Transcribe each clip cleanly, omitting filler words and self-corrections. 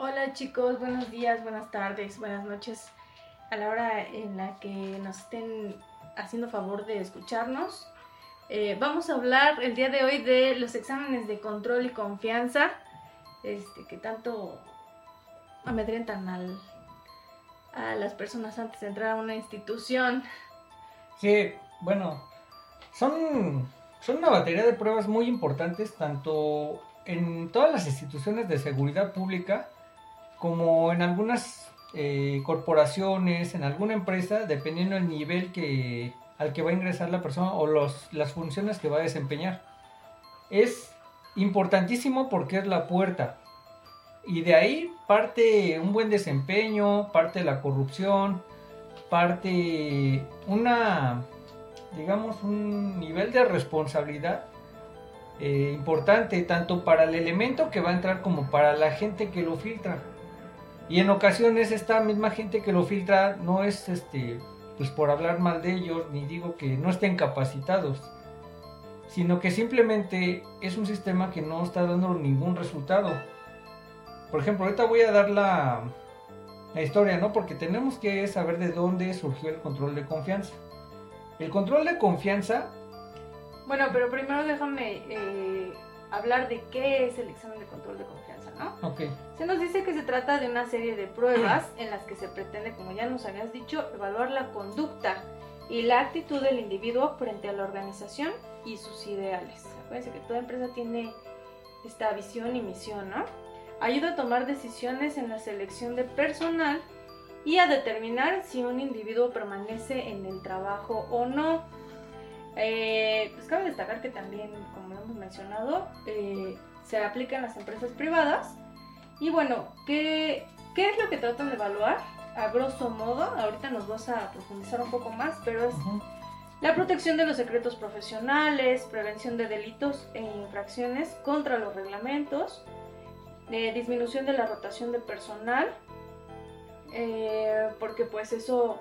Hola chicos, buenos días, buenas tardes, buenas noches a la hora en la que nos estén haciendo favor de escucharnos. Vamos a hablar el día de hoy de los exámenes de control y confianza que tanto amedrentan a las personas antes de entrar a una institución. Sí, bueno, son una batería de pruebas muy importantes tanto en todas las instituciones de seguridad pública como en algunas corporaciones, en alguna empresa, dependiendo del nivel al que va a ingresar la persona o las funciones que va a desempeñar. Es importantísimo porque es la puerta y de ahí parte un buen desempeño, parte la corrupción, parte un nivel de responsabilidad importante tanto para el elemento que va a entrar como para la gente que lo filtra. Y en ocasiones esta misma gente que lo filtra no es pues por hablar mal de ellos, ni digo que no estén capacitados, sino que simplemente es un sistema que no está dando ningún resultado. Por ejemplo, ahorita voy a dar la historia, ¿no? Porque tenemos que saber de dónde surgió el control de confianza. El control de confianza... Bueno, pero primero déjame hablar de qué es el examen de control de confianza, ¿no? Ok. Se nos dice que se trata de una serie de pruebas en las que se pretende, como ya nos habías dicho, evaluar la conducta y la actitud del individuo frente a la organización y sus ideales. Acuérdense que toda empresa tiene esta visión y misión, ¿no? Ayuda a tomar decisiones en la selección de personal y a determinar si un individuo permanece en el trabajo o no. Pues cabe destacar que también, como lo hemos mencionado, se aplica en las empresas privadas. Y bueno, ¿qué es lo que tratan de evaluar? A grosso modo, ahorita nos vas a profundizar un poco más, pero es la protección de los secretos profesionales, prevención de delitos e infracciones contra los reglamentos, disminución de la rotación de personal, porque pues eso...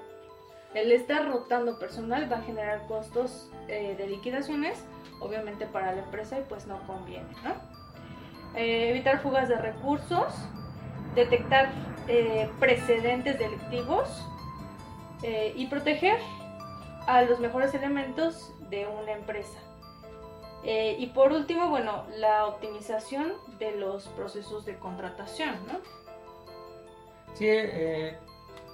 El estar rotando personal va a generar costos de liquidaciones, obviamente para la empresa, y pues no conviene, ¿no? Evitar fugas de recursos, detectar precedentes delictivos y proteger a los mejores elementos de una empresa. Y por último, bueno, la optimización de los procesos de contratación, ¿no? Sí,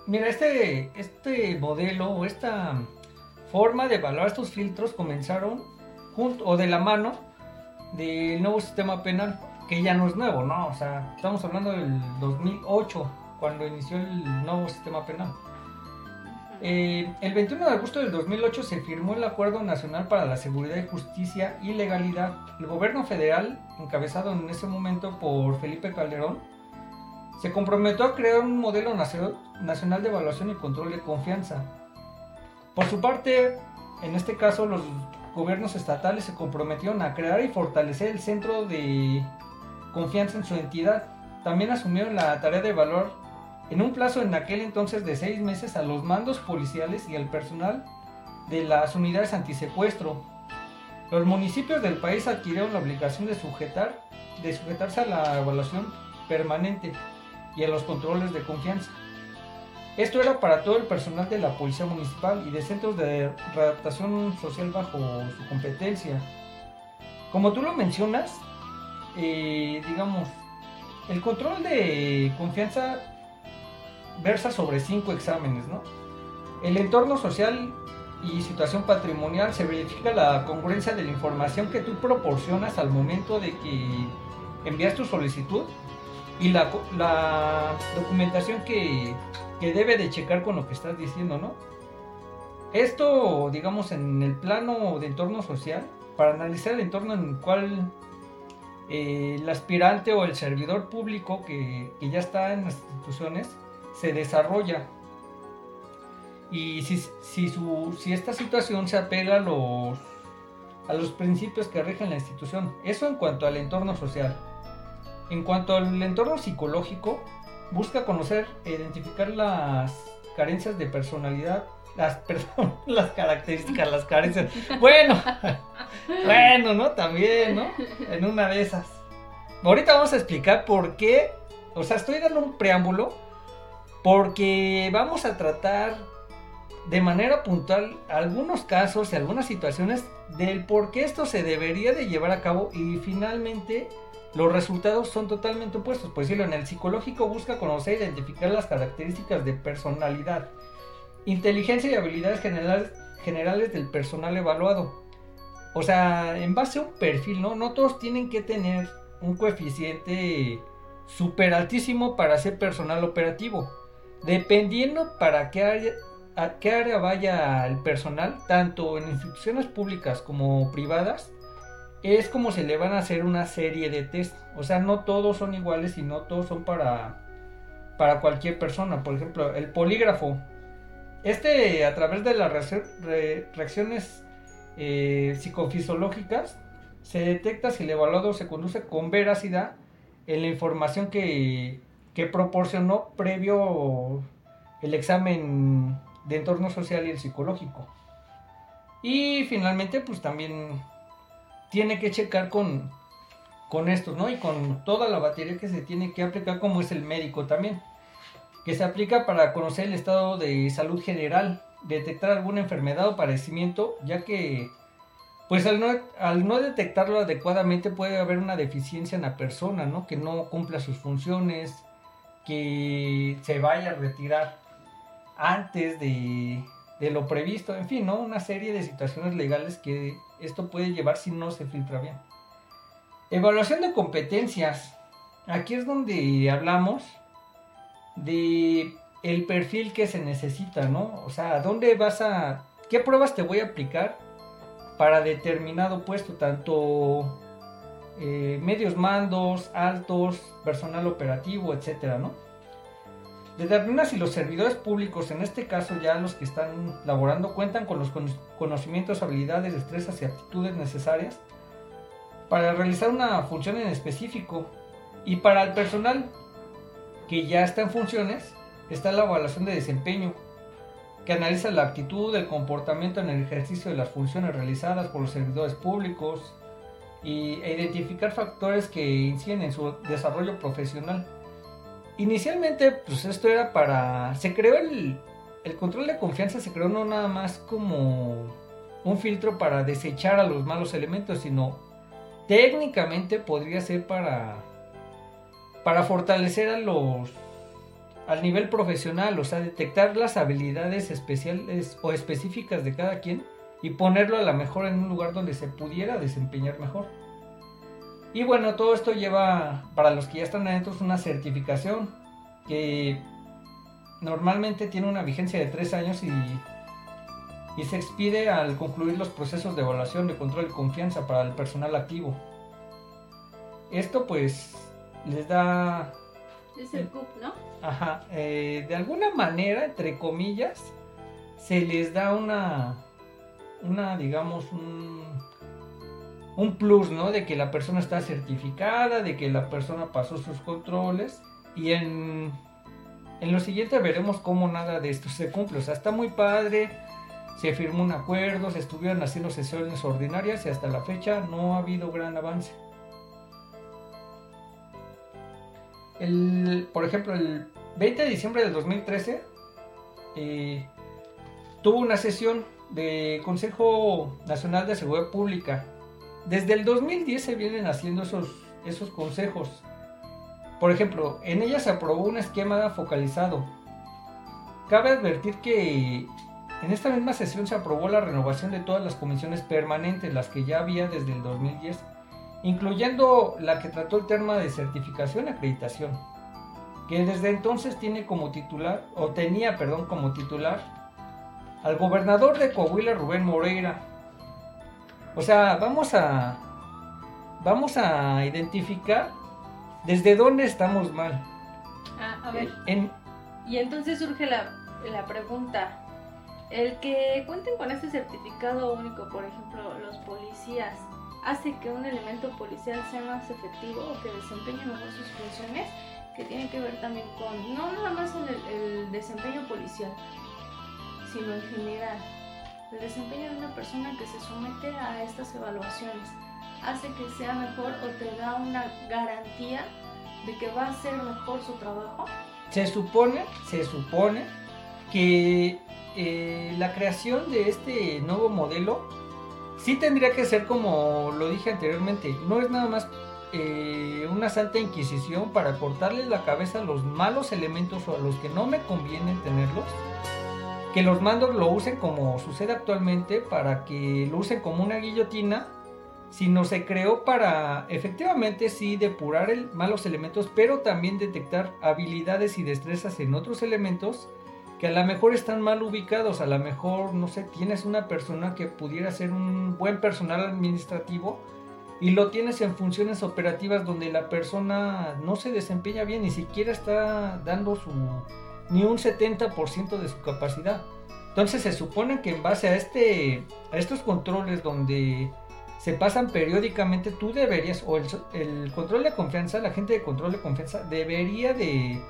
mira, este modelo o esta forma de evaluar estos filtros comenzaron junto o de la mano del nuevo sistema penal, que ya no es nuevo, ¿no? O sea, estamos hablando del 2008, cuando inició el nuevo sistema penal. El 21 de agosto del 2008 se firmó el Acuerdo Nacional para la Seguridad y Justicia y Legalidad. El gobierno federal, encabezado en ese momento por Felipe Calderón, se comprometió a crear un modelo nacional de evaluación y control de confianza. Por su parte, en este caso, los gobiernos estatales se comprometieron a crear y fortalecer el centro de confianza en su entidad. También asumieron la tarea de evaluar en un plazo en aquel entonces de 6 meses a los mandos policiales y al personal de las unidades antisecuestro. Los municipios del país adquirieron la obligación de sujetarse a la evaluación permanente y a los controles de confianza. Esto era para todo el personal de la Policía Municipal y de centros de readaptación social bajo su competencia. Como tú lo mencionas, el control de confianza versa sobre 5 exámenes, ¿no? El entorno social y situación patrimonial se verifica la congruencia de la información que tú proporcionas al momento de que envías tu solicitud y la documentación que debe de checar con lo que estás diciendo, ¿no? Esto, en el plano de entorno social, para analizar el entorno en el cual el aspirante o el servidor público que ya está en las instituciones se desarrolla. Y si esta situación se apela a los principios que rigen la institución. Eso en cuanto al entorno social. En cuanto al entorno psicológico, busca conocer e identificar las carencias de personalidad, las características, las carencias. Bueno, ¿no? También, ¿no? En una de esas. Ahorita vamos a explicar por qué O sea, estoy dando un preámbulo porque vamos a tratar de manera puntual algunos casos y algunas situaciones del por qué esto se debería de llevar a cabo y finalmente los resultados son totalmente opuestos. Por decirlo, en el psicológico busca conocer e identificar las características de personalidad, inteligencia y habilidades generales del personal evaluado. O sea, en base a un perfil, ¿no? No todos tienen que tener un coeficiente súper altísimo para ser personal operativo. Dependiendo para a qué área vaya el personal, tanto en instituciones públicas como privadas, es como se le van a hacer una serie de test. O sea, no todos son iguales y no todos son para cualquier persona. Por ejemplo, el polígrafo. Este, a través de las reacciones psicofisiológicas, se detecta si el evaluado se conduce con veracidad en la información que proporcionó previo el examen de entorno social y el psicológico. Y finalmente, pues también tiene que checar con estos, ¿no? Y con toda la batería que se tiene que aplicar, como es el médico también, que se aplica para conocer el estado de salud general, detectar alguna enfermedad o padecimiento, ya que pues al no detectarlo adecuadamente puede haber una deficiencia en la persona, ¿no? Que no cumpla sus funciones, que se vaya a retirar antes de lo previsto, en fin, ¿no? Una serie de situaciones legales que esto puede llevar si no se filtra bien. Evaluación de competencias. Aquí es donde hablamos de el perfil que se necesita, ¿no? O sea, ¿dónde qué pruebas te voy a aplicar para determinado puesto? Tanto medios mandos, altos, personal operativo, etcétera, ¿no? Determina si los servidores públicos, en este caso ya los que están laborando, cuentan con los conocimientos, habilidades, destrezas y aptitudes necesarias para realizar una función en específico. Y para el personal que ya está en funciones, está la evaluación de desempeño, que analiza la actitud, el comportamiento en el ejercicio de las funciones realizadas por los servidores públicos e identificar factores que inciden en su desarrollo profesional. Inicialmente, pues esto era se creó el control de confianza, se creó no nada más como un filtro para desechar a los malos elementos, sino técnicamente podría ser para fortalecer al nivel profesional, o sea, detectar las habilidades especiales o específicas de cada quien y ponerlo a la mejor en un lugar donde se pudiera desempeñar mejor. Y bueno, todo esto lleva, para los que ya están adentro, una certificación que normalmente tiene una vigencia de 3 años y se expide al concluir los procesos de evaluación, de control y confianza para el personal activo. Esto pues les da... Es el CUP, ¿no? Ajá, de alguna manera, entre comillas, se les da una digamos, un plus, ¿no? De que la persona está certificada, de que la persona pasó sus controles, y en lo siguiente veremos cómo nada de esto se cumple. O sea, está muy padre, se firmó un acuerdo, se estuvieron haciendo sesiones ordinarias y hasta la fecha no ha habido gran avance. Por ejemplo, el 20 de diciembre del 2013 tuvo una sesión de Consejo Nacional de Seguridad Pública. Desde el 2010 se vienen haciendo esos consejos. Por ejemplo, en ella se aprobó un esquema focalizado. Cabe advertir que en esta misma sesión se aprobó la renovación de todas las comisiones permanentes, las que ya había desde el 2010, incluyendo la que trató el tema de certificación y acreditación, que desde entonces tenía como titular al gobernador de Coahuila, Rubén Moreira. O sea, vamos a identificar desde dónde estamos mal. A ver, y entonces surge la pregunta, el que cuenten con este certificado único, por ejemplo, los policías, ¿hace que un elemento policial sea más efectivo o que desempeñe mejor sus funciones? Que tienen que ver también con, no nada más el desempeño policial, sino en general, el desempeño de una persona que se somete a estas evaluaciones, ¿hace que sea mejor o te da una garantía de que va a hacer mejor su trabajo? Se supone que la creación de este nuevo modelo sí tendría que ser, como lo dije anteriormente, no es nada más una santa inquisición para cortarle la cabeza a los malos elementos o a los que no me conviene tenerlos, que los mandos lo usen como sucede actualmente, para que lo usen como una guillotina, sino se creó para efectivamente sí depurar malos elementos, pero también detectar habilidades y destrezas en otros elementos que a lo mejor están mal ubicados. A lo mejor, no sé, tienes una persona que pudiera ser un buen personal administrativo y lo tienes en funciones operativas donde la persona no se desempeña bien, ni siquiera está dando ni un 70% de su capacidad. Entonces se supone que en base a estos controles donde se pasan periódicamente, tú deberías, o el control de confianza, la gente de control de confianza debería de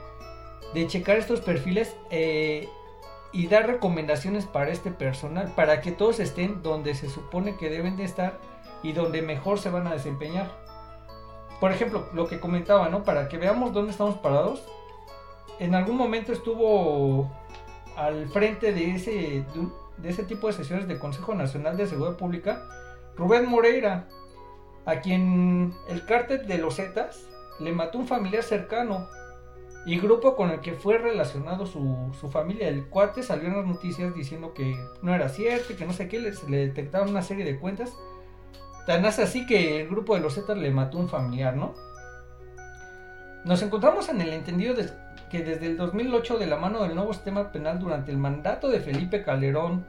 checar estos perfiles y dar recomendaciones para este personal, para que todos estén donde se supone que deben de estar y donde mejor se van a desempeñar. Por ejemplo, lo que comentaba, ¿no? Para que veamos dónde estamos parados. En algún momento estuvo al frente de ese tipo de sesiones del Consejo Nacional de Seguridad Pública Rubén Moreira, a quien el cártel de los Zetas le mató un familiar cercano y grupo con el que fue relacionado su familia. El cuate salió en las noticias diciendo que no era cierto y que no sé qué, le detectaron una serie de cuentas. Tan es así que el grupo de los Zetas le mató un familiar, ¿no? Nos encontramos en el entendido de que desde el 2008, de la mano del nuevo sistema penal durante el mandato de Felipe Calderón,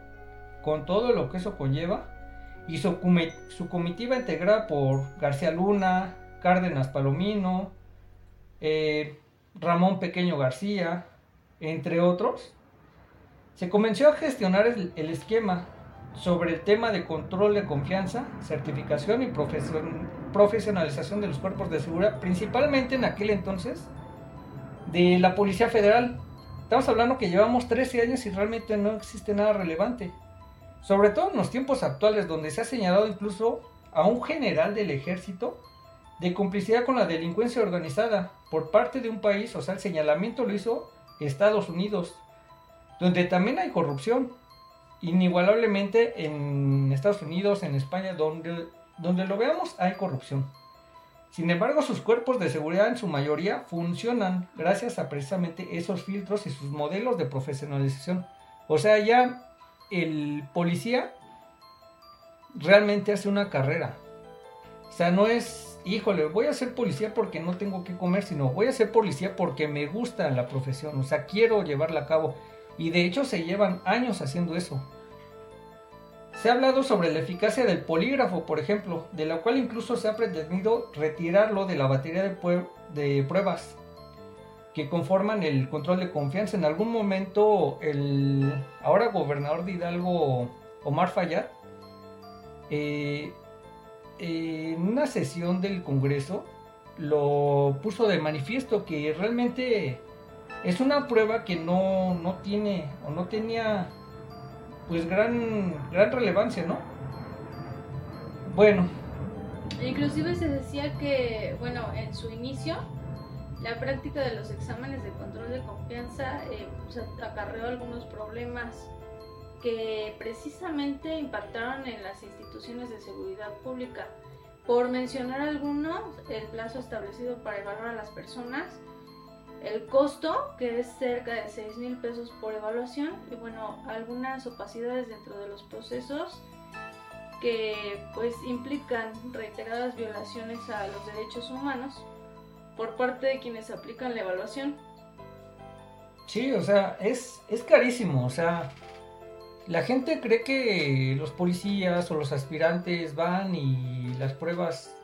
con todo lo que eso conlleva, y su comitiva integrada por García Luna, Cárdenas Palomino, Ramón Pequeño García, entre otros, se comenzó a gestionar el esquema sobre el tema de control de confianza, certificación y profesionalización de los cuerpos de seguridad, principalmente en aquel entonces de la Policía Federal. Estamos hablando que llevamos 13 años y realmente no existe nada relevante, sobre todo en los tiempos actuales, donde se ha señalado incluso a un general del ejército de complicidad con la delincuencia organizada por parte de un país. O sea, el señalamiento lo hizo Estados Unidos, donde también hay corrupción inigualablemente en Estados Unidos, en España, donde lo veamos hay corrupción. Sin embargo, sus cuerpos de seguridad en su mayoría funcionan gracias a precisamente esos filtros y sus modelos de profesionalización. O sea, ya el policía realmente hace una carrera. O sea, no es, híjole, voy a ser policía porque no tengo que comer, sino voy a ser policía porque me gusta la profesión. O sea, quiero llevarla a cabo. Y de hecho se llevan años haciendo eso. Se ha hablado sobre la eficacia del polígrafo, por ejemplo, de la cual incluso se ha pretendido retirarlo de la batería de pruebas que conforman el control de confianza. En algún momento el ahora gobernador de Hidalgo, Omar Fayad, en una sesión del Congreso lo puso de manifiesto, que realmente es una prueba que no tiene o no tenía pues gran relevancia, ¿no? Bueno. Inclusive se decía que, bueno, en su inicio, la práctica de los exámenes de control de confianza pues acarreó algunos problemas que precisamente impactaron en las instituciones de seguridad pública. Por mencionar algunos, el plazo establecido para evaluar a las personas, el costo, que es cerca de 6,000 pesos por evaluación, y bueno, algunas opacidades dentro de los procesos que pues implican reiteradas violaciones a los derechos humanos por parte de quienes aplican la evaluación. Sí, o sea, es carísimo. O sea, la gente cree que los policías o los aspirantes van y las pruebas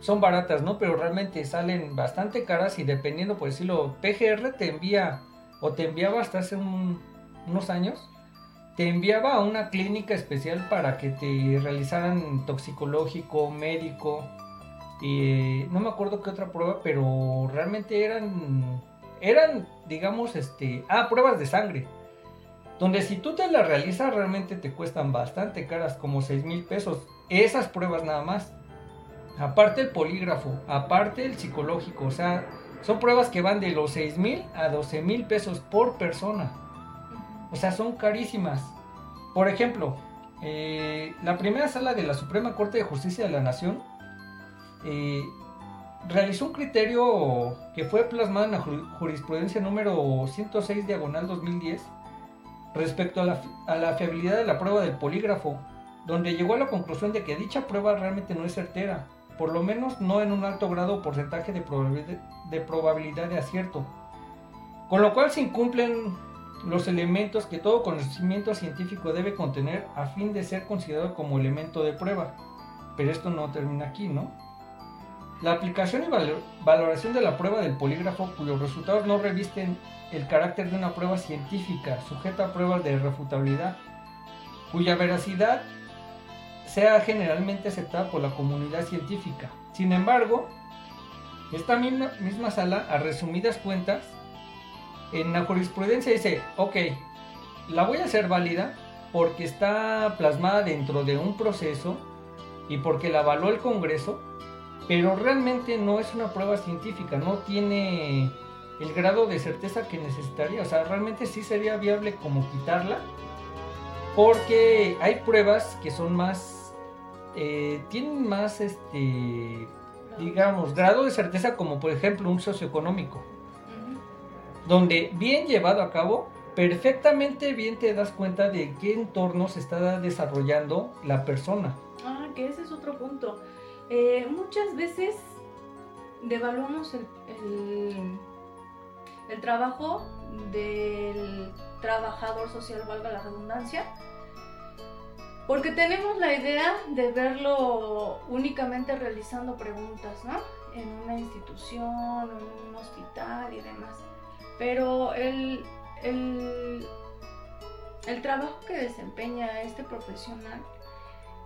son baratas, ¿no? Pero realmente salen bastante caras, y dependiendo, por decirlo, PGR te envía, o te enviaba hasta hace unos años, te enviaba a una clínica especial para que te realizaran toxicológico, médico, no me acuerdo qué otra prueba, pero realmente eran digamos, pruebas de sangre, donde si tú te las realizas realmente te cuestan bastante caras, como 6,000 pesos, esas pruebas nada más. aparte el polígrafo, aparte el psicológico, o sea, son pruebas que van de los 6,000 a 12,000 pesos por persona, o sea, son carísimas. Por ejemplo, la primera sala de la Suprema Corte de Justicia de la Nación realizó un criterio que fue plasmado en la jurisprudencia número 106 diagonal 2010 respecto a la fiabilidad de la prueba del polígrafo, donde llegó a la conclusión de que dicha prueba realmente no es certera, por lo menos no en un alto grado o porcentaje de probabilidad de acierto, con lo cual se incumplen los elementos que todo conocimiento científico debe contener a fin de ser considerado como elemento de prueba. Pero esto no termina aquí, ¿no? La aplicación y valoración de la prueba del polígrafo, cuyos resultados no revisten el carácter de una prueba científica sujeta a pruebas de refutabilidad, cuya veracidad sea generalmente aceptada por la comunidad científica. Sin embargo, esta misma sala, a resumidas cuentas, en la jurisprudencia dice, ok, la voy a hacer válida porque está plasmada dentro de un proceso y porque la avaló el Congreso, pero realmente no es una prueba científica, no tiene el grado de certeza que necesitaría. O sea, realmente sí sería viable como quitarla, porque hay pruebas que son más, tienen más, digamos, grado de certeza, como por ejemplo un socioeconómico, donde bien llevado a cabo, perfectamente bien te das cuenta de qué entorno se está desarrollando la persona. Ah, que ese es otro punto. Muchas veces devaluamos el trabajo del trabajador social, valga la redundancia, porque tenemos la idea de verlo únicamente realizando preguntas, ¿no? En una institución, en un hospital y demás. Pero el trabajo que desempeña este profesional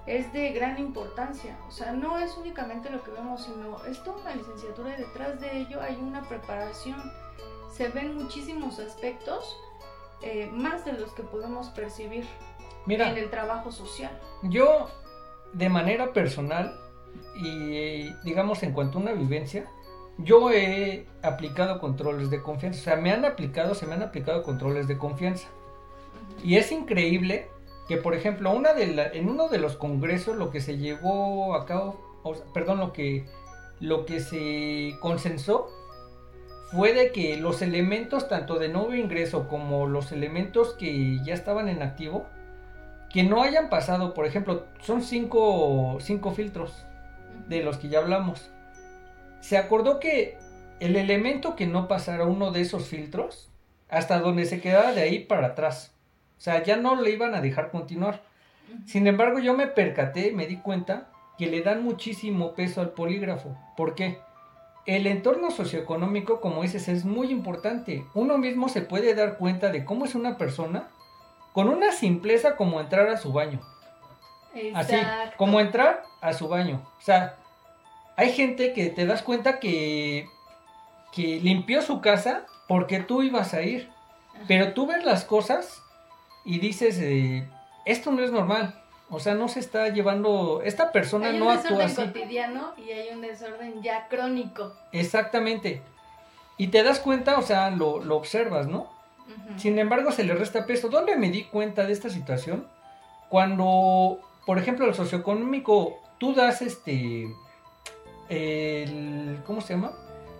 es de gran importancia, o sea, no es únicamente lo que vemos, sino es toda una licenciatura y detrás de ello hay una preparación. Se ven muchísimos aspectos, más de los que podemos percibir. Mira, en el trabajo social. Yo, de manera personal, y digamos en cuanto a una vivencia, yo he aplicado controles de confianza, o sea, se me han aplicado controles de confianza. Uh-huh. Y es increíble que, por ejemplo, en uno de los congresos lo que se llevó a cabo, lo que se consensó fue de que los elementos tanto de nuevo ingreso como los elementos que ya estaban en activo, que no hayan pasado, por ejemplo, son cinco filtros de los que ya hablamos. Se acordó que el elemento que no pasara uno de esos filtros, hasta donde se quedaba de ahí para atrás, o sea, ya no le iban a dejar continuar. Sin embargo, yo me percaté, me di cuenta que le dan muchísimo peso al polígrafo. ¿Por qué? El entorno socioeconómico, como dices, es muy importante. Uno mismo se puede dar cuenta de cómo es una persona con una simpleza como entrar a su baño. Exacto. Así, como entrar a su baño. O sea, hay gente que te das cuenta que limpió su casa porque tú ibas a ir. Ajá. Pero tú ves las cosas y dices, esto no es normal. O sea, no se está llevando, esta persona no actúa así. Hay un desorden cotidiano y hay un desorden ya crónico. Exactamente. Y te das cuenta, o sea, lo observas, ¿no? Uh-huh. Sin embargo, se le resta peso. ¿Dónde me di cuenta de esta situación? Cuando, por ejemplo, el socioeconómico, tú das ¿cómo se llama?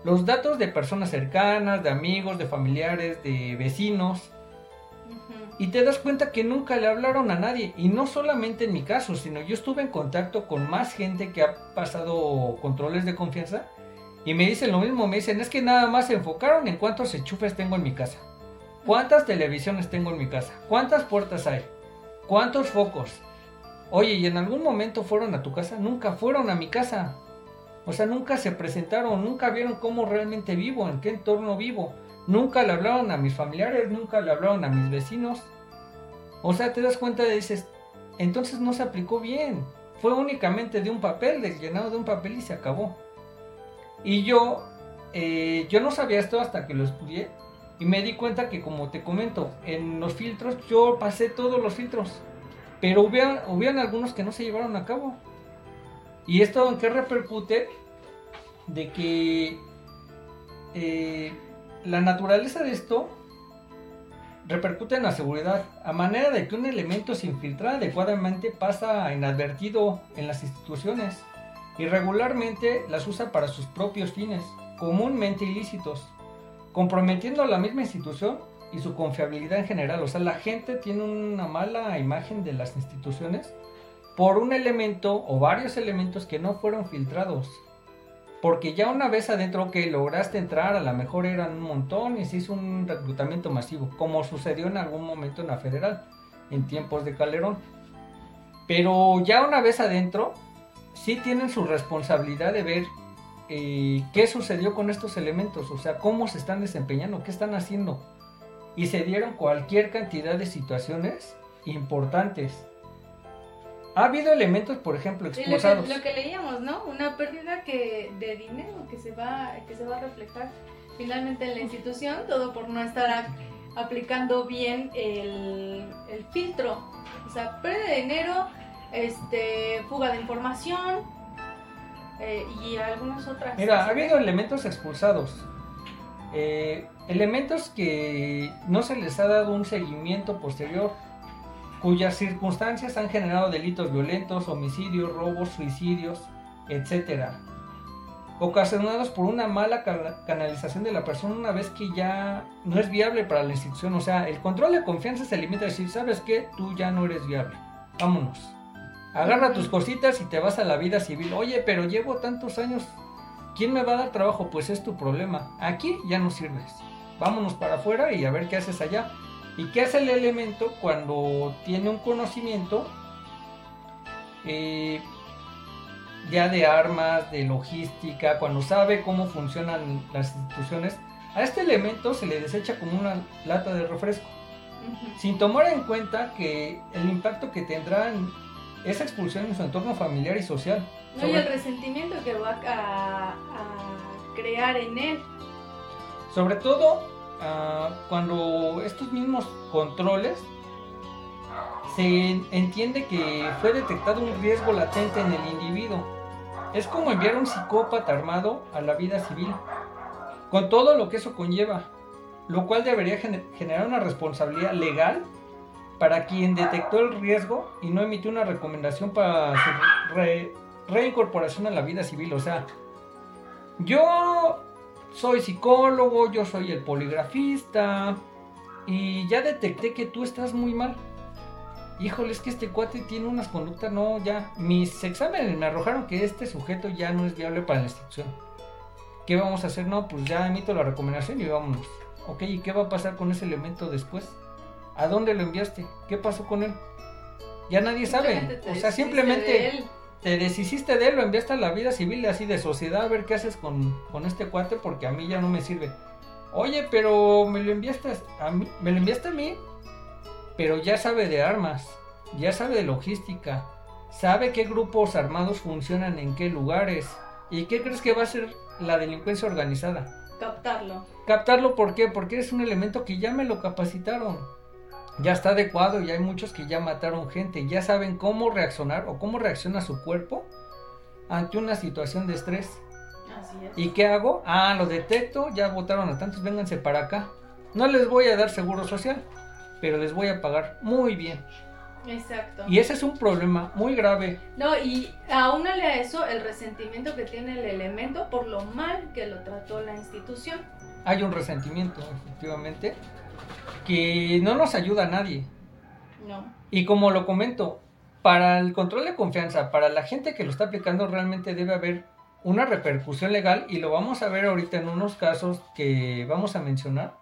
Los datos de personas cercanas, de amigos, de familiares, de vecinos. Y te das cuenta que nunca le hablaron a nadie. Y no solamente en mi caso, sino yo estuve en contacto con más gente que ha pasado controles de confianza y me dicen lo mismo, me dicen, es que nada más se enfocaron en cuántos enchufes tengo en mi casa, cuántas televisiones tengo en mi casa, cuántas puertas hay, cuántos focos. Oye, ¿y en algún momento fueron a tu casa? Nunca fueron a mi casa. O sea, nunca se presentaron, nunca vieron cómo realmente vivo, en qué entorno vivo. Nunca le hablaron a mis familiares, nunca le hablaron a mis vecinos. O sea, te das cuenta y dices, entonces no se aplicó bien. Fue únicamente de un papel, llenado de un papel y se acabó. Y yo no sabía esto hasta que lo estudié. Y me di cuenta que, como te comento, en los filtros, yo pasé todos los filtros. Pero hubieron algunos que no se llevaron a cabo. ¿Y esto en qué repercute? De que la naturaleza de esto repercute en la seguridad, a manera de que un elemento sin filtrar adecuadamente pasa inadvertido en las instituciones y regularmente las usa para sus propios fines, comúnmente ilícitos, comprometiendo a la misma institución y su confiabilidad en general. O sea, la gente tiene una mala imagen de las instituciones por un elemento o varios elementos que no fueron filtrados. Porque ya una vez adentro que lograste entrar, a lo mejor eran un montón y se hizo un reclutamiento masivo, como sucedió en algún momento en la Federal, en tiempos de Calderón. Pero ya una vez adentro, sí tienen su responsabilidad de ver qué sucedió con estos elementos, o sea, cómo se están desempeñando, qué están haciendo. Y se dieron cualquier cantidad de situaciones importantes. Ha habido elementos, por ejemplo, expulsados. Sí, lo que leíamos, ¿no? Una pérdida de dinero que se va a reflejar finalmente en la institución, todo por no estar aplicando bien el filtro. O sea, pérdida de dinero, fuga de información y algunas otras. Mira, ha habido elementos expulsados. Elementos que no se les ha dado un seguimiento posterior, cuyas circunstancias han generado delitos violentos, homicidios, robos, suicidios, etc., ocasionados por una mala canalización de la persona una vez que ya no es viable para la institución. O sea, el control de confianza se limita a decir, ¿sabes qué? Tú ya no eres viable, vámonos. Agarra tus cositas y te vas a la vida civil. Oye, pero llevo tantos años, ¿quién me va a dar trabajo? Pues es tu problema, aquí ya no sirves, vámonos para afuera y a ver qué haces allá. ¿Y qué hace el elemento cuando tiene un conocimiento ya de armas, de logística, cuando sabe cómo funcionan las instituciones? A este elemento se le desecha como una lata de refresco, sin tomar en cuenta que el impacto que tendrá esa expulsión en su entorno familiar y social. No, y el resentimiento que va a crear en él. Sobre todo cuando estos mismos controles se entiende que fue detectado un riesgo latente en el individuo. Es como enviar a un psicópata armado a la vida civil, con todo lo que eso conlleva, lo cual debería generar una responsabilidad legal para quien detectó el riesgo y no emitió una recomendación para su reincorporación a la vida civil. O sea, yo soy psicólogo, yo soy el poligrafista y ya detecté que tú estás muy mal. Híjole, es que este cuate tiene unas conductas, no, ya. Mis exámenes me arrojaron que este sujeto ya no es viable para la institución. ¿Qué vamos a hacer? No, pues ya emito la recomendación y vámonos. Ok, ¿y qué va a pasar con ese elemento después? ¿A dónde lo enviaste? ¿Qué pasó con él? Ya nadie sabe. O sea, simplemente te deshiciste de él, lo enviaste a la vida civil, así de sociedad, a ver qué haces con este cuate, porque a mí ya no me sirve. Oye, pero me lo enviaste a mí, pero ya sabe de armas, ya sabe de logística, sabe qué grupos armados funcionan en qué lugares. ¿Y qué crees que va a hacer la delincuencia organizada? Captarlo, ¿por qué? Porque es un elemento que ya me lo capacitaron, ya está adecuado, y hay muchos que ya mataron gente, ya saben cómo reaccionar o cómo reacciona su cuerpo ante una situación de estrés. Así es. ¿Y qué hago? Ah, lo detecto, ya votaron a tantos, vénganse para acá. No les voy a dar seguro social, pero les voy a pagar muy bien. Exacto. Y ese es un problema muy grave. No, y aúnale a eso el resentimiento que tiene el elemento por lo mal que lo trató la institución. Hay un resentimiento, efectivamente, que no nos ayuda a nadie. No. Y como lo comento, para el control de confianza, para la gente que lo está aplicando, realmente debe haber una repercusión legal, y lo vamos a ver ahorita en unos casos que vamos a mencionar,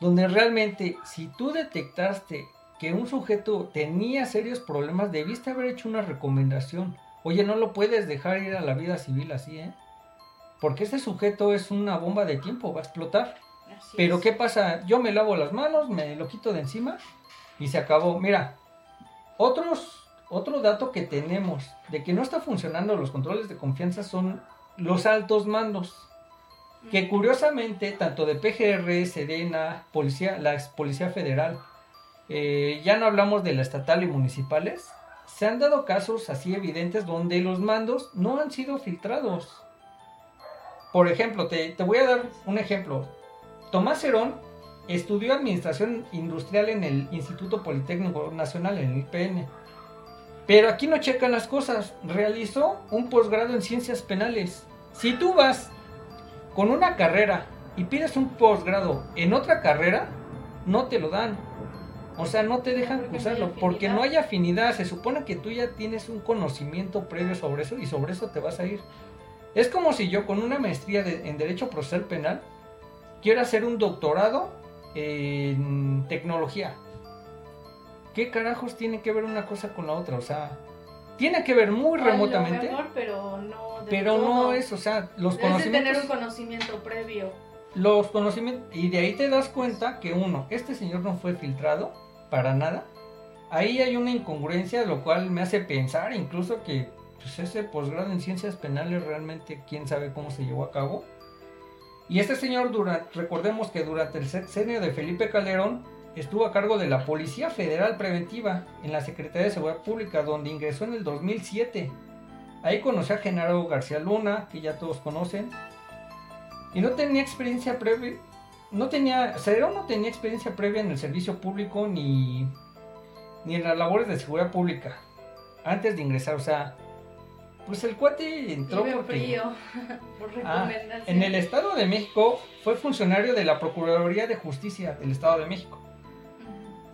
donde realmente, si tú detectaste que un sujeto tenía serios problemas, debiste haber hecho una recomendación. Oye, no lo puedes dejar ir a la vida civil así, porque ese sujeto es una bomba de tiempo, va a explotar. Así Pero es. ¿Qué pasa? Yo me lavo las manos, me lo quito de encima y se acabó. Mira, otro dato que tenemos de que no está funcionando los controles de confianza son los altos mandos, que curiosamente tanto de PGR, Sedena, policía, la ex Policía Federal, ya no hablamos de la estatal y municipales, se han dado casos así evidentes donde los mandos no han sido filtrados. Por ejemplo, te voy a dar un ejemplo. Tomás Herón estudió Administración Industrial en el Instituto Politécnico Nacional, en el IPN. Pero aquí no checan las cosas. Realizó un posgrado en Ciencias Penales. Si tú vas con una carrera y pides un posgrado en otra carrera, no te lo dan. O sea, no te dejan cursarlo porque no hay afinidad. Se supone que tú ya tienes un conocimiento previo sobre eso y sobre eso te vas a ir. Es como si yo con una maestría en Derecho Procesal Penal quiero hacer un doctorado en tecnología. ¿Qué carajos tiene que ver una cosa con la otra? O sea, tiene que ver muy remotamente. Mejor, pero no, pero no es, o sea, los conocimientos. Debes tener un conocimiento previo. Los conocimientos, y de ahí te das cuenta que uno, este señor no fue filtrado para nada. Ahí hay una incongruencia, lo cual me hace pensar incluso que pues, ese posgrado en Ciencias Penales realmente quién sabe cómo se llevó a cabo. Y este señor, recordemos que durante el sexenio de Felipe Calderón, estuvo a cargo de la Policía Federal Preventiva en la Secretaría de Seguridad Pública, donde ingresó en el 2007. Ahí conoció a Genaro García Luna, que ya todos conocen, y no tenía experiencia previa, no tenía experiencia previa en el servicio público ni en las labores de seguridad pública antes de ingresar. O sea, pues el cuate entró por recomendación. En el Estado de México fue funcionario de la Procuraduría de Justicia del Estado de México,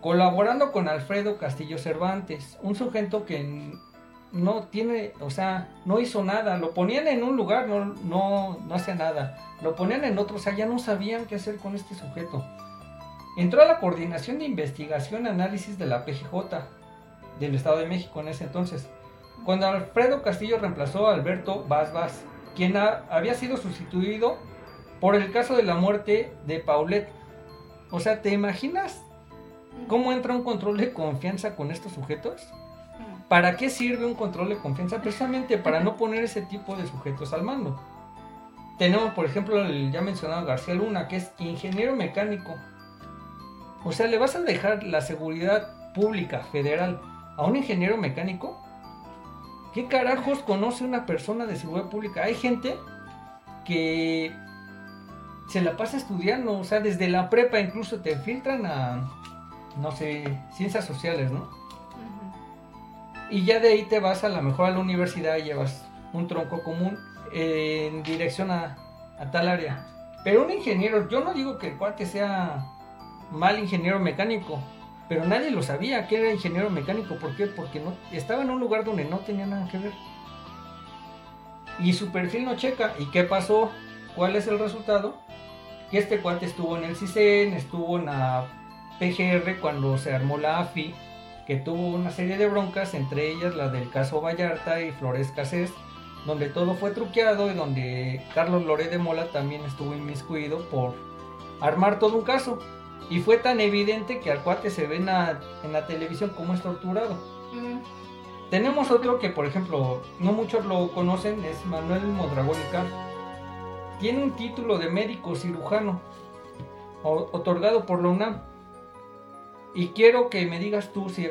colaborando con Alfredo Castillo Cervantes, un sujeto que no tiene, o sea, no hizo nada. Lo ponían en un lugar, no hacía nada. Lo ponían en otro, o sea, ya no sabían qué hacer con este sujeto. Entró a la Coordinación de Investigación y Análisis de la PGJ del Estado de México en ese entonces, cuando Alfredo Castillo reemplazó a Alberto Vaz Vaz, quien había sido sustituido por el caso de la muerte de Paulette. O sea, ¿te imaginas cómo entra un control de confianza con estos sujetos? ¿Para qué sirve un control de confianza? Precisamente para no poner ese tipo de sujetos al mando. Tenemos, por ejemplo, el ya mencionado García Luna, que es ingeniero mecánico. O sea, ¿le vas a dejar la seguridad pública federal a un ingeniero mecánico? ¿Qué carajos conoce una persona de seguridad pública? Hay gente que se la pasa estudiando, o sea, desde la prepa incluso te filtran a, no sé, ciencias sociales, ¿no? Uh-huh. Y ya de ahí te vas a lo mejor a la universidad y llevas un tronco común en dirección a tal área. Pero un ingeniero, yo no digo que el cuate sea mal ingeniero mecánico, pero nadie lo sabía que era ingeniero mecánico. ¿Por qué? Porque no, estaba en un lugar donde no tenía nada que ver. Y su perfil no checa. ¿Y qué pasó? ¿Cuál es el resultado? Que este cuate estuvo en el CISEN, estuvo en la PGR cuando se armó la AFI, que tuvo una serie de broncas, entre ellas la del caso Vallarta y Flores Cassés, donde todo fue truqueado y donde Carlos Loret de Mola también estuvo inmiscuido por armar todo un caso. Y fue tan evidente que al cuate se ve en la televisión como es torturado. Mm. Tenemos otro que, por ejemplo, no muchos lo conocen, es Manuel Mondragón y Kalb. Tiene un título de médico cirujano, otorgado por la UNAM. Y quiero que me digas tú si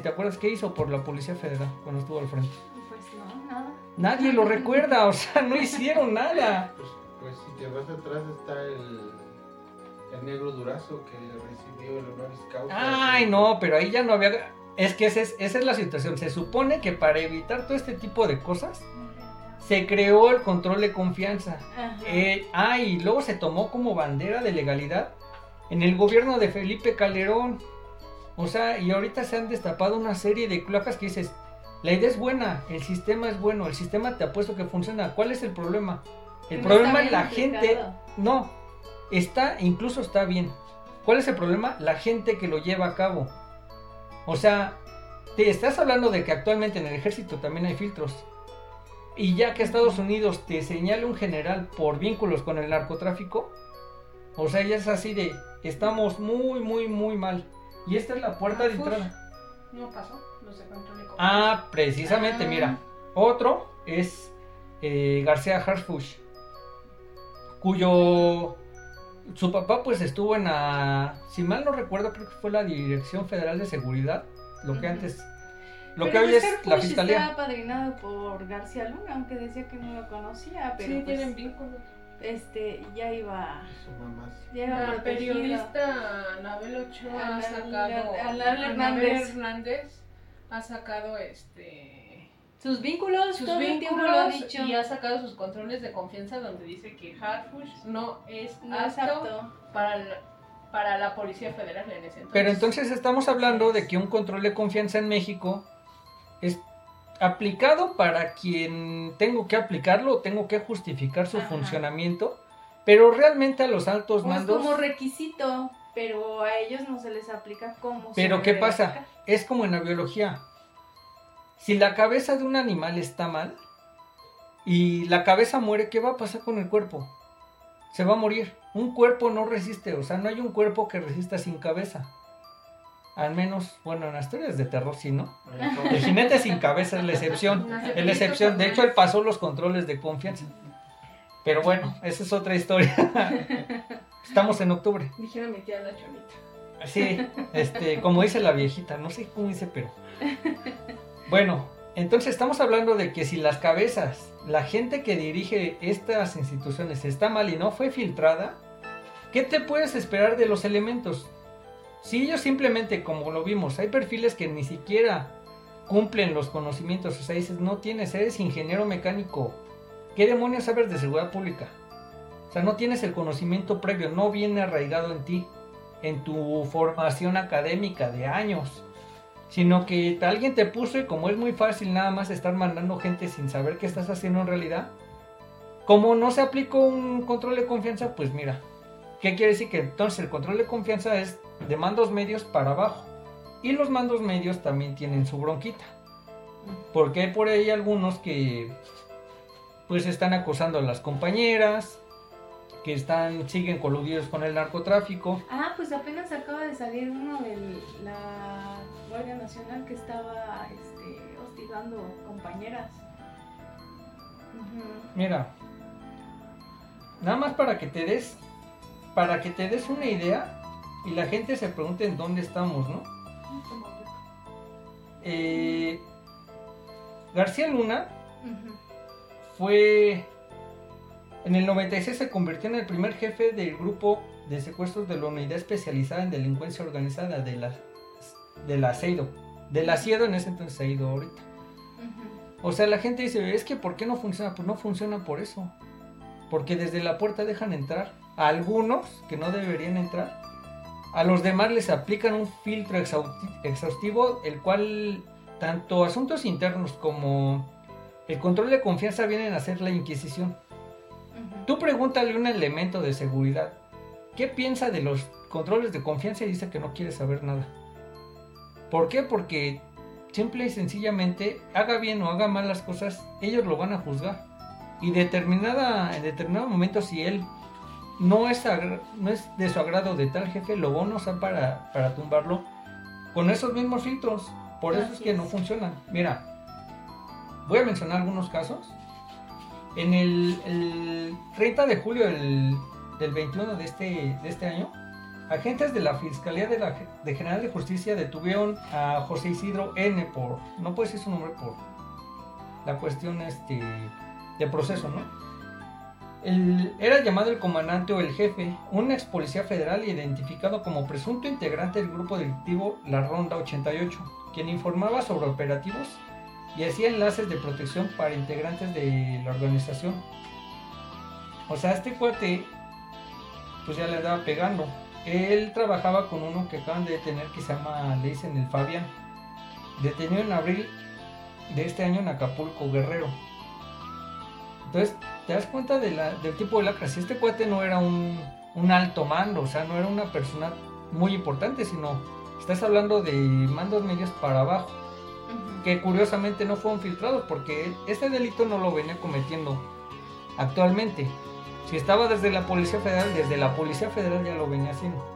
te acuerdas qué hizo por la Policía Federal cuando estuvo al frente. Pues no, nada. Nadie lo recuerda, o sea, no hicieron nada. Pues si te vas atrás está el negro Durazo, que recibió el honoris causa. Ay, no, pero ahí ya no había. Es que esa es la situación. Se supone que para evitar todo este tipo de cosas se creó el control de confianza. Y luego se tomó como bandera de legalidad en el gobierno de Felipe Calderón. O sea, y ahorita se han destapado una serie de cloacas que dices, la idea es buena, el sistema es bueno, el sistema te apuesto que funciona. ¿Cuál es el problema? El problema es la gente. No. Incluso está bien. ¿Cuál es el problema? La gente que lo lleva a cabo. O sea, te estás hablando de que actualmente en el ejército también hay filtros. Y ya que Estados Unidos te señale un general por vínculos con el narcotráfico, o sea, ya es así de, estamos muy, muy, muy mal. Y esta es la puerta de entrada. No pasó, no se encontró ni cómo. Ah, precisamente, mira. Otro es García Harfush, cuyo... Su papá pues estuvo en si mal no recuerdo, creo que fue la Dirección Federal de Seguridad, lo que antes Lo pero que hoy es la fiscalía. Está apadrinado por García Luna, aunque decía que no lo conocía, pero sí, pues, tienen vínculos. Ya iba. Su mamá. La periodista Anabel Ochoa ha sacado. Anabel Hernández ha sacado sus vínculos, sus todo vínculos, lo ha dicho. Y ha sacado sus controles de confianza donde dice que Harfush no es apto para la Policía Federal en ese entonces. Pero entonces estamos hablando de que un control de confianza en México es aplicado para quien tengo que aplicarlo, tengo que justificar su funcionamiento, pero realmente a los altos mandos... Es como requisito, pero a ellos no se les aplica como... Pero ¿qué pasa? Es como en la biología. Si la cabeza de un animal está mal y la cabeza muere, ¿qué va a pasar con el cuerpo? Se va a morir. Un cuerpo no resiste, o sea, no hay un cuerpo que resista sin cabeza. Al menos, bueno, en las historias de terror sí, ¿no? El jinete sin cabeza es la excepción. De hecho, él pasó los controles de confianza. Pero bueno, esa es otra historia. Estamos en octubre. Dijera mi tía la chonita. Sí, como dice la viejita, no sé cómo dice, pero... Bueno, entonces estamos hablando de que si las cabezas... La gente que dirige estas instituciones está mal y no fue filtrada, ¿qué te puedes esperar de los elementos? Si ellos simplemente, como lo vimos, hay perfiles que ni siquiera cumplen los conocimientos, o sea, dices, no tienes, eres ingeniero mecánico, ¿qué demonios sabes de seguridad pública? O sea, no tienes el conocimiento previo, no viene arraigado en ti, en tu formación académica de años, sino que alguien te puso y como es muy fácil nada más estar mandando gente sin saber qué estás haciendo en realidad, como no se aplicó un control de confianza, pues mira, ¿qué quiere decir? Que entonces el control de confianza es de mandos medios para abajo, y los mandos medios también tienen su bronquita, porque hay por ahí algunos que pues están acusando a las compañeras, que siguen coludidos con el narcotráfico. Ah, pues apenas acaba de salir uno de la Guardia Nacional que estaba hostigando compañeras. Uh-huh. Mira, nada más para que te des una idea y la gente se pregunte en dónde estamos, ¿no? García Luna fue... En el 96 se convirtió en el primer jefe del grupo de secuestros de la Unidad Especializada en Delincuencia Organizada de la CIEDO en ese entonces, CIEDO ahorita. Uh-huh. O sea, la gente dice, es que ¿por qué no funciona? Pues no funciona por eso. Porque desde la puerta dejan entrar a algunos que no deberían entrar. A los demás les aplican un filtro exhaustivo, el cual tanto asuntos internos como el control de confianza vienen a ser la Inquisición. Tú pregúntale un elemento de seguridad, ¿qué piensa de los controles de confianza? Y dice que no quiere saber nada. ¿Por qué? Porque simple y sencillamente, haga bien o haga mal las cosas, ellos lo van a juzgar. Y en determinado momento, si él no es de su agrado de tal jefe, lo van a usar para tumbarlo con esos mismos filtros. Por eso es que no funcionan. Mira, voy a mencionar algunos casos. En el 30 de julio del 21 de este año, agentes de la Fiscalía de General de Justicia detuvieron a José Isidro N. por, no puedo decir su nombre por la cuestión de proceso, ¿no? Era llamado el comandante o el jefe, un ex policía federal identificado como presunto integrante del grupo delictivo La Ronda 88, quien informaba sobre operativos y hacía enlaces de protección para integrantes de la organización. O sea, este cuate pues ya le andaba pegando. Él trabajaba con uno que acaban de detener que se llama, le dicen el Fabián, detenido en abril de este año en Acapulco, Guerrero. Entonces te das cuenta del tipo de lacra. Si este cuate no era un alto mando, o sea, no era una persona muy importante, sino estás hablando de mandos medios para abajo, que curiosamente no fueron filtrados porque este delito no lo venía cometiendo actualmente. Si estaba desde la Policía Federal ya lo venía haciendo.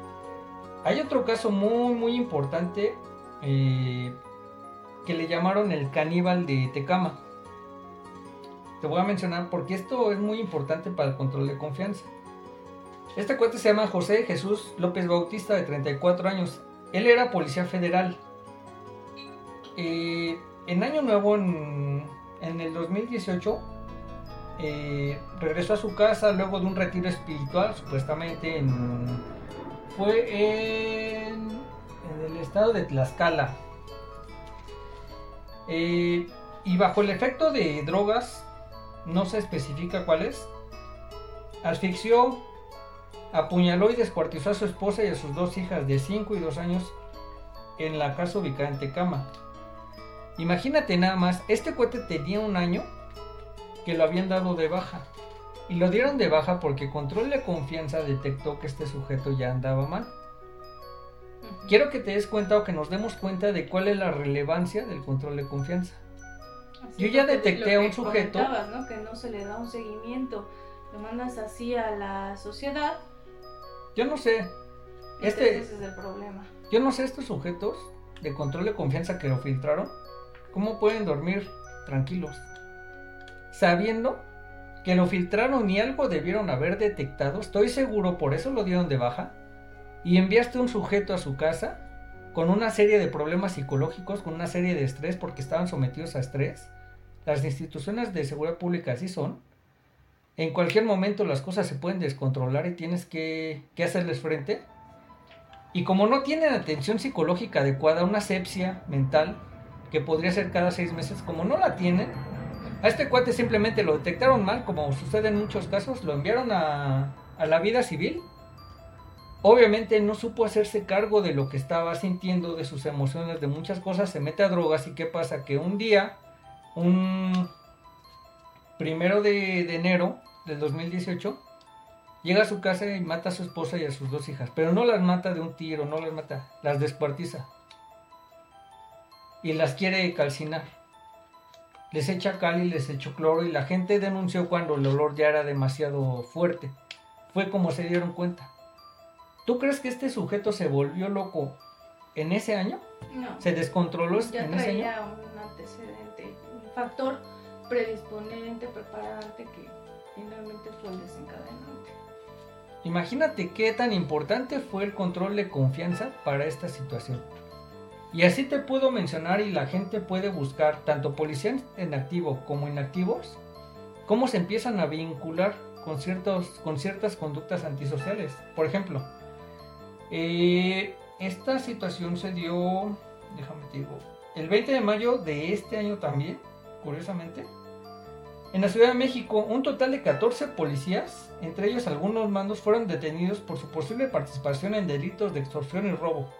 Hay otro caso muy muy importante que le llamaron el caníbal de Tecama. Te voy a mencionar porque esto es muy importante para el control de confianza. Este cuate se llama José Jesús López Bautista, de 34 años. Él era policía federal. En Año Nuevo, en el 2018, regresó a su casa luego de un retiro espiritual, supuestamente fue en el estado de Tlaxcala. Y bajo el efecto de drogas, no se especifica cuáles, asfixió, apuñaló y descuartizó a su esposa y a sus dos hijas de 5 y 2 años en la casa ubicada en Tecama. Imagínate nada más, este cuate tenía un año que lo habían dado de baja. Y lo dieron de baja porque Control de Confianza detectó que este sujeto ya andaba mal. Quiero que te des cuenta o que nos demos cuenta de cuál es la relevancia del Control de Confianza. Así yo ya detecté a un sujeto, ¿no? Que no se le da un seguimiento, lo mandas así a la sociedad. Yo no sé, ese es el problema. Yo no sé, estos sujetos de Control de Confianza que lo filtraron, ¿cómo pueden dormir tranquilos? Sabiendo que lo filtraron y algo debieron haber detectado, estoy seguro, por eso lo dieron de baja. Y enviaste a un sujeto a su casa con una serie de problemas psicológicos, con una serie de estrés, porque estaban sometidos a estrés. Las instituciones de seguridad pública así son. En cualquier momento las cosas se pueden descontrolar y tienes que hacerles frente. Y como no tienen atención psicológica adecuada, una asepsia mental, que podría ser cada 6 meses, como no la tienen, a este cuate simplemente lo detectaron mal, como sucede en muchos casos, lo enviaron a la vida civil. Obviamente no supo hacerse cargo de lo que estaba sintiendo, de sus emociones, de muchas cosas, se mete a drogas. ¿Y qué pasa? Que un día, un 1 de enero del 2018, llega a su casa y mata a su esposa y a sus 2 hijas, pero no las mata de un tiro, no las mata, las descuartiza y las quiere calcinar. Les echa cal y les echó cloro y la gente denunció cuando el olor ya era demasiado fuerte. Fue como se dieron cuenta. ¿Tú crees que este sujeto se volvió loco en ese año? No. ¿Se descontroló en ese año? Ya traía un antecedente, un factor predisponente, preparante, que finalmente fue el desencadenante. Imagínate qué tan importante fue el Control de Confianza para esta situación. Y así te puedo mencionar, y la gente puede buscar, tanto policías en activo como inactivos, cómo se empiezan a vincular con ciertas conductas antisociales. Por ejemplo, esta situación se dio, déjame te digo, el 20 de mayo de este año también, curiosamente, en la Ciudad de México. Un total de 14 policías, entre ellos algunos mandos, fueron detenidos por su posible participación en delitos de extorsión y robo.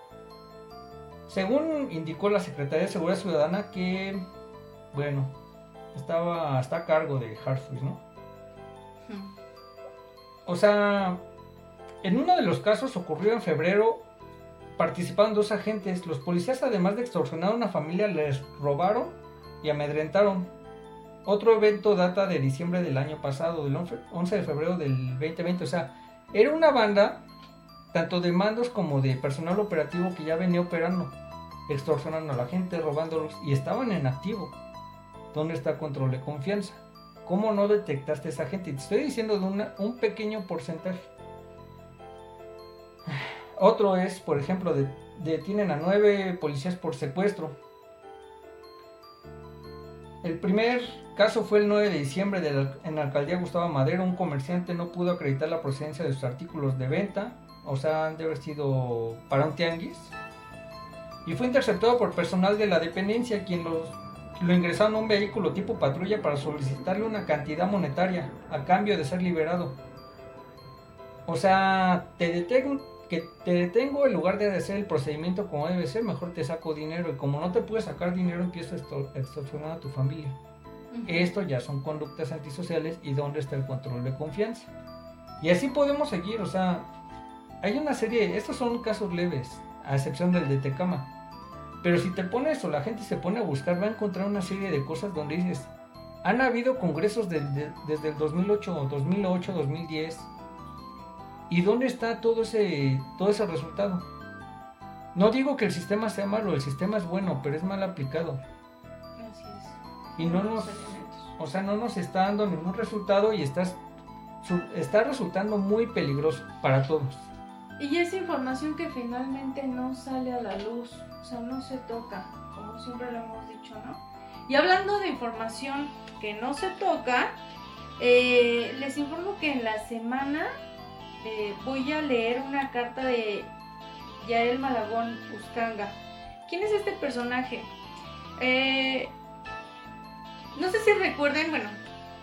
Según indicó la Secretaría de Seguridad Ciudadana, que, bueno, estaba hasta a cargo de Harfush, ¿no? O sea, en uno de los casos ocurrió en febrero, participaron 2 agentes. Los policías, además de extorsionar a una familia, les robaron y amedrentaron. Otro evento data de diciembre del año pasado, del 11 de febrero del 2020. O sea, era una banda, tanto de mandos como de personal operativo, que ya venía operando, extorsionando a la gente, robándolos, y estaban en activo. ¿Dónde está Control de Confianza? ¿Cómo no detectaste a esa gente? Te estoy diciendo de un pequeño porcentaje. Otro es, por ejemplo, detienen a 9 policías por secuestro. El primer caso fue el 9 de diciembre en la alcaldía Gustavo Madero. Un comerciante no pudo acreditar la procedencia de sus artículos de venta, o sea, han de haber sido para un tianguis, y fue interceptado por personal de la dependencia, quien lo ingresaron a un vehículo tipo patrulla para solicitarle una cantidad monetaria a cambio de ser liberado. O sea, te detengo en lugar de hacer el procedimiento como debe ser, mejor te saco dinero, y como no te puedes sacar dinero, empiezo a extorsionar a tu familia. Uh-huh. Esto ya son conductas antisociales, y ¿dónde está el Control de Confianza? Y así podemos seguir. O sea, hay una serie, estos son casos leves, a excepción del de Tecama. Pero si te pones o la gente se pone a buscar, va a encontrar una serie de cosas donde dices, han habido congresos desde el 2008, 2010. ¿Y dónde está todo ese resultado? No digo que el sistema sea malo, el sistema es bueno, pero es mal aplicado. Así es. Y no nos está dando ningún resultado, y está resultando muy peligroso para todos. Y es información que finalmente no sale a la luz, o sea, no se toca. como siempre lo hemos dicho, ¿no? Y hablando de información que no se toca, les informo que en la semana voy a leer una carta de Yael Malagón Uscanga. ¿Quién es este personaje? No sé si recuerden, bueno,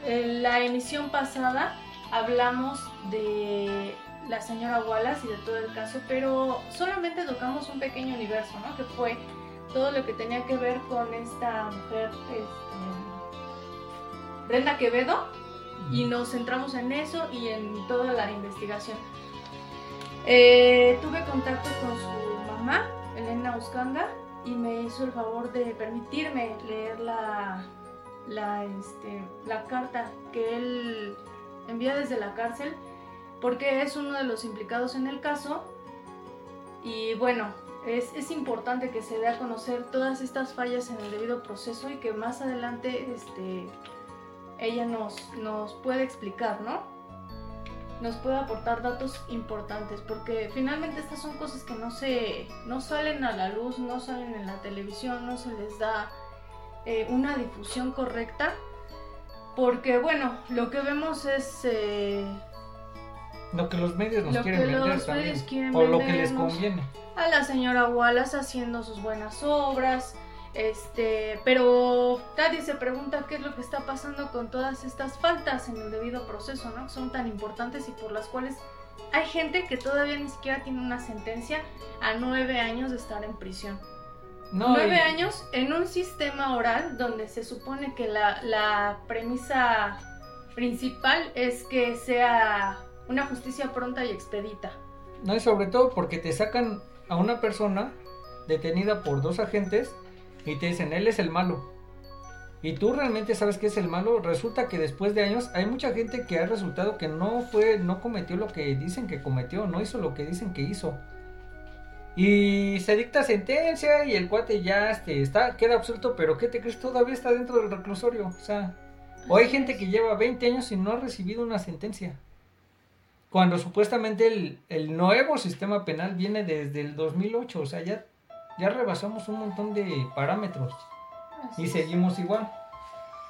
en la emisión pasada hablamos de la señora Wallace y de todo el caso, pero solamente tocamos un pequeño universo, ¿no? Que fue todo lo que tenía que ver con esta mujer, Brenda Quevedo, y nos centramos en eso y en toda la investigación. Tuve contacto con su mamá, Elena Uscanga, y me hizo el favor de permitirme leer la carta que él envía desde la cárcel, porque es uno de los implicados en el caso. Y bueno, es importante que se dé a conocer todas estas fallas en el debido proceso y que más adelante ella nos puede explicar, ¿no? Nos puede aportar datos importantes, porque finalmente estas son cosas que no salen a la luz, no salen en la televisión, no se les da una difusión correcta, porque bueno, lo que vemos es... lo que los medios nos quieren vender también, o lo que les conviene. A la señora Wallace haciendo sus buenas obras, pero nadie se pregunta qué es lo que está pasando con todas estas faltas en el debido proceso, ¿no? Son tan importantes y por las cuales hay gente que todavía ni siquiera tiene una sentencia a 9 años de estar en prisión. 9 años en un sistema oral donde se supone que la premisa principal es que sea una justicia pronta y expedita. No, y sobre todo porque te sacan a una persona detenida por 2 agentes y te dicen, él es el malo. Y tú realmente sabes que es el malo. Resulta que después de años hay mucha gente que ha resultado que no cometió lo que dicen que cometió, no hizo lo que dicen que hizo. Y se dicta sentencia y el cuate ya queda absuelto, pero ¿qué te crees? Todavía está dentro del reclusorio. O sea, o hay gente que lleva 20 años y no ha recibido una sentencia, cuando supuestamente el nuevo sistema penal viene desde el 2008, o sea, ya rebasamos un montón de parámetros. Así y seguimos igual.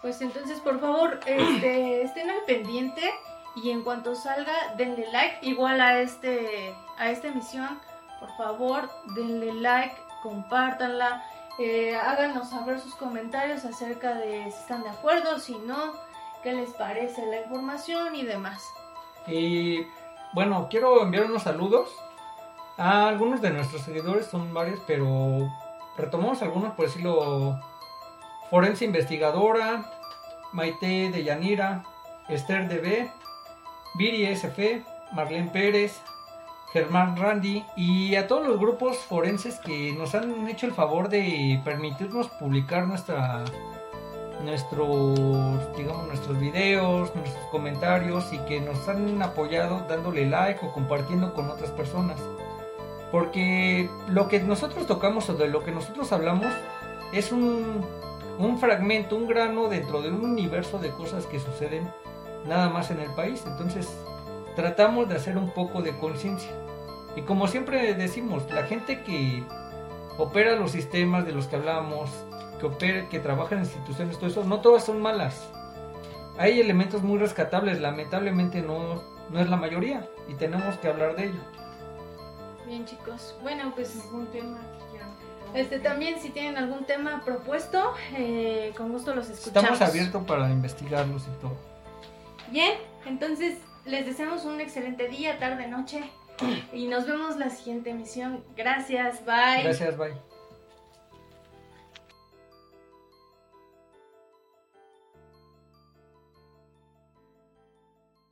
Pues entonces, por favor, estén al pendiente y en cuanto salga, denle like, igual a esta emisión, por favor, denle like, compártanla, háganos saber sus comentarios acerca de si están de acuerdo, si no, qué les parece la información y demás. Y bueno, quiero enviar unos saludos a algunos de nuestros seguidores, son varios, pero retomamos algunos, por decirlo: Forense Investigadora, Maite de Yanira, Esther DB, Viri SF, Marlene Pérez, Germán Randy, y a todos los grupos forenses que nos han hecho el favor de permitirnos publicar nuestros videos, nuestros comentarios, y que nos han apoyado dándole like o compartiendo con otras personas, porque lo que nosotros tocamos o de lo que nosotros hablamos es un fragmento, un grano dentro de un universo de cosas que suceden nada más en el país. Entonces tratamos de hacer un poco de conciencia, y como siempre decimos, la gente que opera los sistemas de los que hablamos, que trabajan en instituciones, todo eso, no todas son malas. Hay elementos muy rescatables, lamentablemente no es la mayoría, y tenemos que hablar de ello. Bien, chicos, bueno, pues algún tema que quieran. También si tienen algún tema propuesto, con gusto los escuchamos. Estamos abiertos para investigarlos y todo. Bien, entonces les deseamos un excelente día, tarde, noche, y nos vemos la siguiente emisión. Gracias, bye.